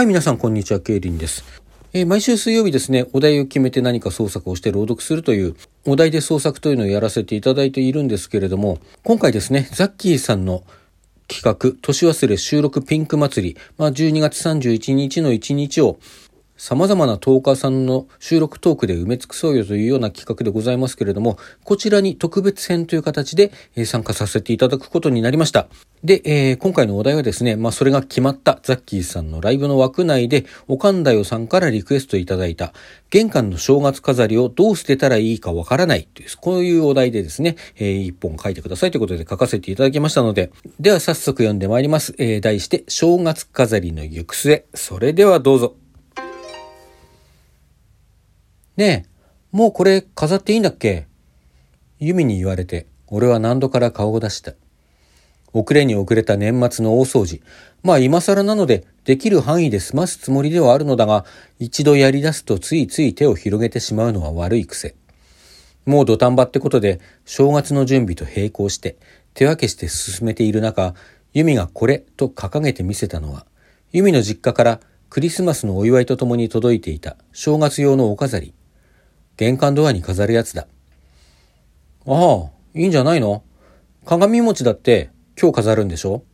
はい、皆さんこんにちは、ケイリンです。毎週水曜日ですね、お題を決めて何か創作をして朗読するという、お題で創作というのをやらせていただいているんですけれども、今回ですね、ザッキーさんの企画、年忘れ収録ピンク祭り、12月31日の1日を、様々なトーカーさんの収録トークで埋め尽くそうよというような企画でございますけれども、こちらに特別編という形で参加させていただくことになりました。で、今回のお題はですね、それが決まったザッキーさんのライブの枠内で、おかんだよさんからリクエストいただいた、玄関の正月飾りをどう捨てたらいいかわからないという、こういうお題でですね、一本書いてくださいということで書かせていただきましたので、では早速読んでまいります。題して、正月飾りの行く末。それではどうぞ。ねえ、もうこれ飾っていいんだっけ？ユミに言われて、俺は納戸から顔を出した。遅れに遅れた年末の大掃除。今更なので、できる範囲で済ますつもりではあるのだが、一度やり出すとついつい手を広げてしまうのは悪い癖。もう土壇場ってことで、正月の準備と並行して、手分けして進めている中、ユミがこれと掲げて見せたのは、ユミの実家からクリスマスのお祝いとともに届いていた正月用のお飾り。玄関ドアに飾るやつだ。ああ、いいんじゃないの？鏡餅だって今日飾るんでしょ？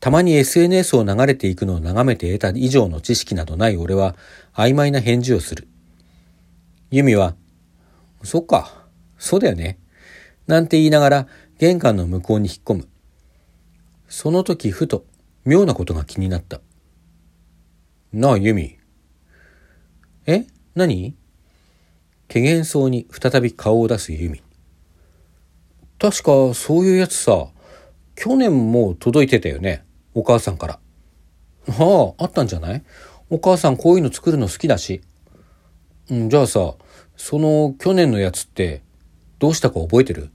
たまに SNS を流れていくのを眺めて得た以上の知識などない俺は曖昧な返事をする。ユミは、そっか、そうだよね。なんて言いながら玄関の向こうに引っ込む。その時ふと妙なことが気になった。なあユミ。え？何？けげんそうに再び顔を出すユミ。確かそういうやつさ、去年も届いてたよね、お母さんから。ああ、あったんじゃない？お母さんこういうの作るの好きだし。じゃあさ、その去年のやつってどうしたか覚えてる？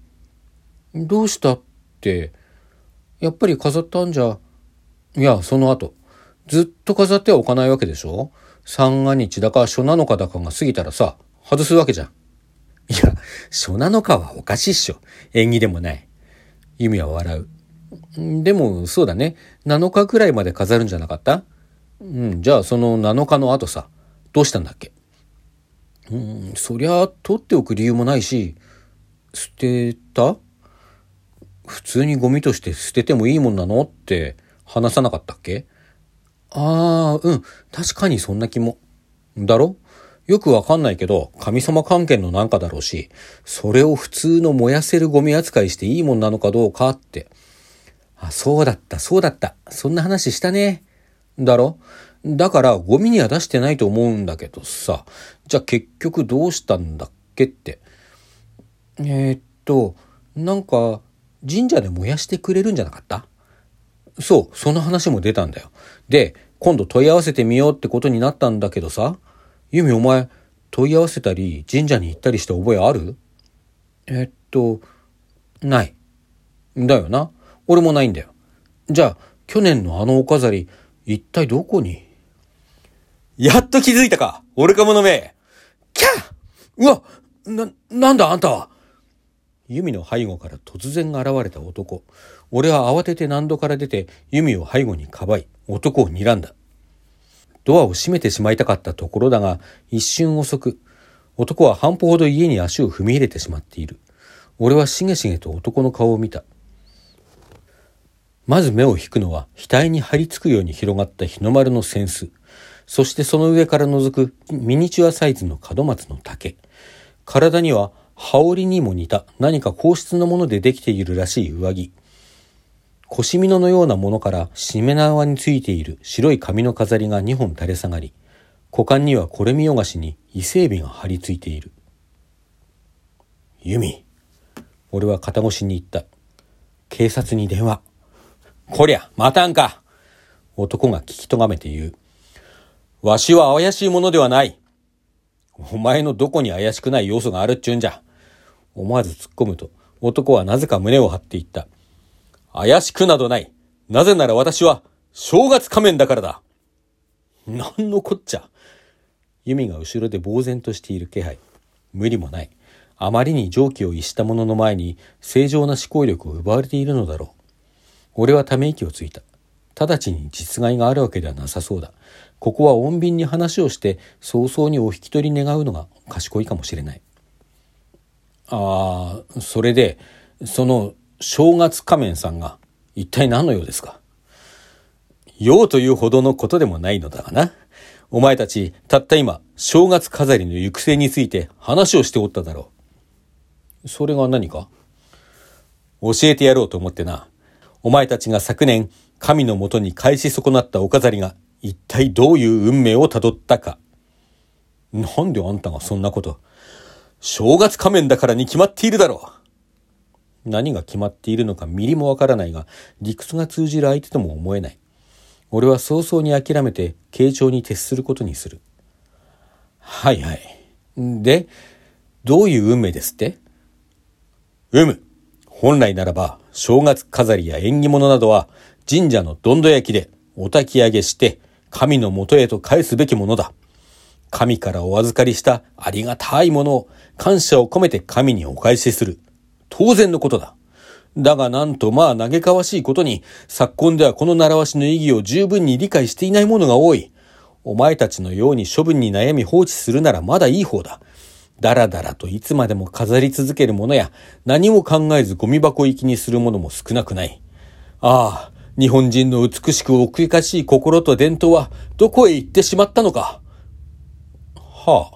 どうしたって、やっぱり飾ったんじゃ。いや、その後、ずっと飾ってはおかないわけでしょ？三が日だか初七日だかが過ぎたらさ、外すわけじゃん。いや、初七日はおかしいっしょ。縁起でもない。ユミは笑う。でも、そうだね。7日くらいまで飾るんじゃなかった？じゃあその7日の後さ、どうしたんだっけ？そりゃ、取っておく理由もないし、捨てた？普通にゴミとして捨ててもいいもんなのって話さなかったっけ？ああ、確かにそんな気も。だろ？よくわかんないけど、神様関係のなんかだろうし、それを普通の燃やせるゴミ扱いしていいもんなのかどうかって。あ、そうだった。そんな話したね。だろ？だからゴミには出してないと思うんだけどさ、じゃあ結局どうしたんだっけって。なんか神社で燃やしてくれるんじゃなかった？そう、その話も出たんだよ。で、今度問い合わせてみようってことになったんだけどさ、ユミお前、問い合わせたり、神社に行ったりした覚えある？ない。だよな。俺もないんだよ。じゃあ、去年のあのお飾り、一体どこに？やっと気づいたか！俺かものめ！キャー！うわ！なんだあんたは！ユミの背後から突然現れた男。俺は慌てて納戸から出て、ユミを背後にかばい、男を睨んだ。ドアを閉めてしまいたかったところだが、一瞬遅く、男は半歩ほど家に足を踏み入れてしまっている。俺はしげしげと男の顔を見た。まず目を引くのは、額に張り付くように広がった日の丸の扇子。そしてその上から覗くミニチュアサイズの門松の竹。体には羽織にも似た何か硬質なものでできているらしい上着。腰みののようなものからしめ縄についている白い紙の飾りが2本垂れ下がり、股間にはこれ見よがしに伊勢海老が張り付いている。ユミ、俺は肩越しに言った。警察に電話。こりゃ、待たんか。男が聞きとがめて言う。わしは怪しいものではない。お前のどこに怪しくない要素があるっちゅうんじゃ。思わず突っ込むと、男はなぜか胸を張って言った。怪しくなどない。なぜなら私は正月仮面だからだ。なんのこっちゃ。ユミが後ろで呆然としている気配。無理もない。あまりに常軌を逸した者の前に正常な思考力を奪われているのだろう。俺はため息をついた。直ちに実害があるわけではなさそうだ。ここは穏便に話をして早々にお引き取り願うのが賢いかもしれない。ああ、それでその正月仮面さんが一体何の用ですか？用というほどのことでもないのだがな。お前たちたった今正月飾りの行く末について話をしておっただろう。それが何か？教えてやろうと思ってな。お前たちが昨年神のもとに返し損なったお飾りが一体どういう運命をたどったか。なんであんたがそんなこと。正月仮面だからに決まっているだろう。何が決まっているのかミリもわからないが、理屈が通じる相手とも思えない。俺は早々に諦めて慶長に徹することにする。はいはい。で、どういう運命ですって？うむ。本来ならば正月飾りや縁起物などは神社のどんど焼きでお焚き上げして神の元へと返すべきものだ。神からお預かりしたありがたいものを感謝を込めて神にお返しする。当然のことだ。だがなんとまあ嘆かわしいことに昨今ではこの習わしの意義を十分に理解していない者が多い。お前たちのように処分に悩み放置するならまだいい方だ。だらだらといつまでも飾り続けるものや、何も考えずゴミ箱行きにするものも少なくない。ああ、日本人の美しく奥ゆかしい心と伝統はどこへ行ってしまったのか。は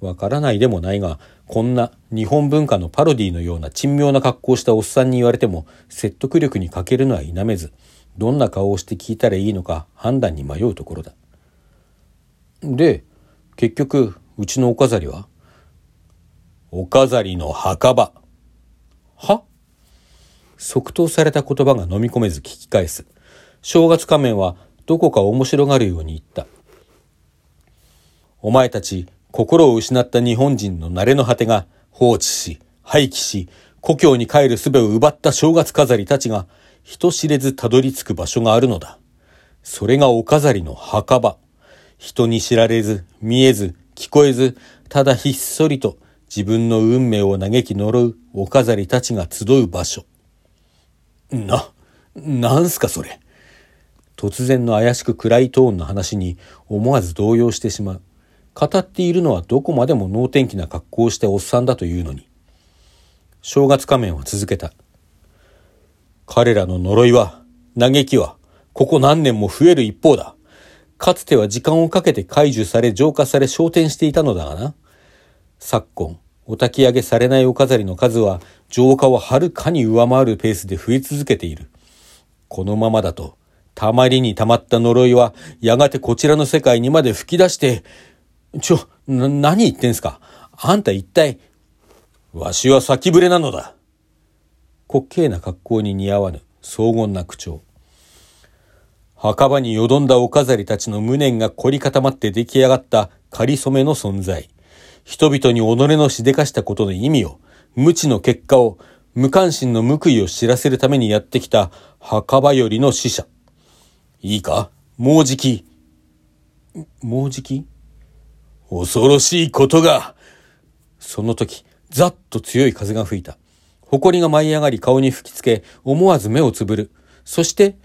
あ。わからないでもないが、こんな日本文化のパロディのような珍妙な格好をしたおっさんに言われても、説得力に欠けるのは否めず、どんな顔をして聞いたらいいのか判断に迷うところだ。で、結局、うちのお飾りは？お飾りの墓場。は？即答された言葉が飲み込めず聞き返す。正月仮面はどこか面白がるように言った。お前たち心を失った日本人の慣れの果てが放置し、廃棄し、故郷に帰る術を奪った正月飾りたちが人知れずたどり着く場所があるのだ。それがお飾りの墓場。人に知られず、見えず、聞こえず、ただひっそりと自分の運命を嘆き呪うお飾りたちが集う場所。なんすかそれ。突然の怪しく暗いトーンの話に思わず動揺してしまう。語っているのはどこまでも能天気な格好をしておっさんだというのに。正月仮面は続けた。彼らの呪いは、嘆きは、ここ何年も増える一方だ。かつては時間をかけて解除され浄化され昇天していたのだがな。昨今、お焚き上げされないお飾りの数は浄化をはるかに上回るペースで増え続けている。このままだと、たまりにたまった呪いはやがてこちらの世界にまで吹き出して、何言ってんすか？あんた一体、わしは先ぶれなのだ。滑稽な格好に似合わぬ荘厳な口調。墓場によどんだお飾りたちの無念が凝り固まって出来上がった仮染めの存在。人々に己のしでかしたことの意味を、無知の結果を、無関心の報いを知らせるためにやってきた墓場よりの使者。いいか、もうじき。もうじき？恐ろしいことが。その時、ざっと強い風が吹いた。埃が舞い上がり顔に吹きつけ、思わず目をつぶる。そして、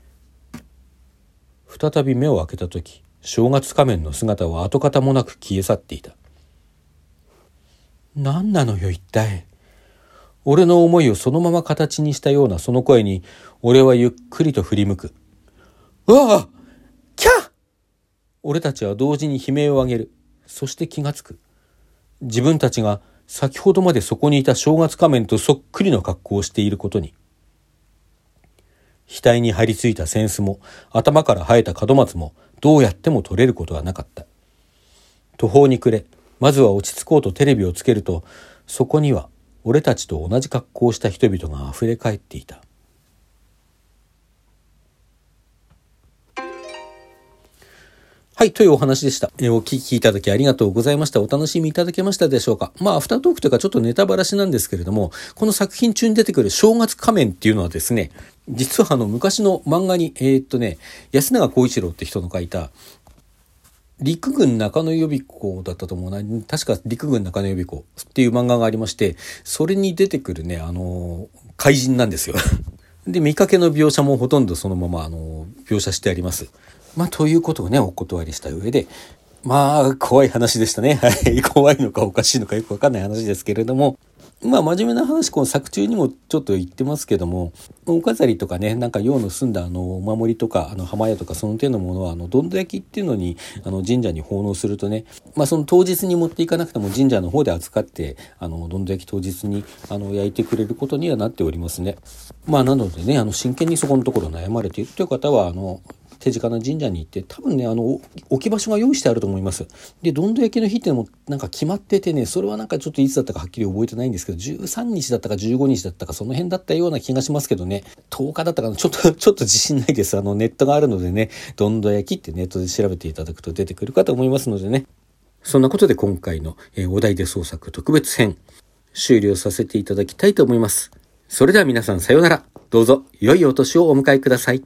再び目を開けたとき、正月仮面の姿は跡形もなく消え去っていた。何なのよ一体。俺の思いをそのまま形にしたようなその声に、俺はゆっくりと振り向く。うわあ！キャッ！俺たちは同時に悲鳴を上げる。そして気がつく。自分たちが先ほどまでそこにいた正月仮面とそっくりの格好をしていることに。額に張り付いた扇子も、頭から生えた門松も、どうやっても取れることはなかった。途方に暮れ、まずは落ち着こうとテレビをつけると、そこには俺たちと同じ格好をした人々があふれかえっていた。はい、というお話でした。お聞きいただきありがとうございました。お楽しみいただけましたでしょうか。まあ、アフタートークというかちょっとネタバラシなんですけれども、この作品中に出てくる正月仮面っていうのはですね、実は昔の漫画に、安永浩一郎って人の書いた、陸軍中野予備校だったと思うな。確か陸軍中野予備校っていう漫画がありまして、それに出てくるね、怪人なんですよ。で見かけの描写もほとんどそのまま描写してあります。ということをねお断りした上で、怖い話でしたね。はい、怖いのかおかしいのかよくわかんない話ですけれども、真面目な話この作中にもちょっと言ってますけども、お飾りとかねなんか用の済んだお守りとか浜屋とかその手のものはどんど焼きっていうのに神社に奉納するとね、その当日に持っていかなくても神社の方で扱ってどんど焼き当日に焼いてくれることにはなっておりますね。なのでね真剣にそこのところ悩まれているという方は手近な神社に行って多分ね置き場所が用意してあると思います。でどんど焼きの日ってのもなんか決まっててね、それはなんかちょっといつだったかはっきり覚えてないんですけど13日だったか15日だったかその辺だったような気がしますけどね、10日だったかな、ちょっと自信ないです。ネットがあるのでねどんど焼きってネットで調べていただくと出てくるかと思いますのでね。そんなことで今回のお題で創作特別編終了させていただきたいと思います。それでは皆さんさようなら。どうぞ良いお年をお迎えください。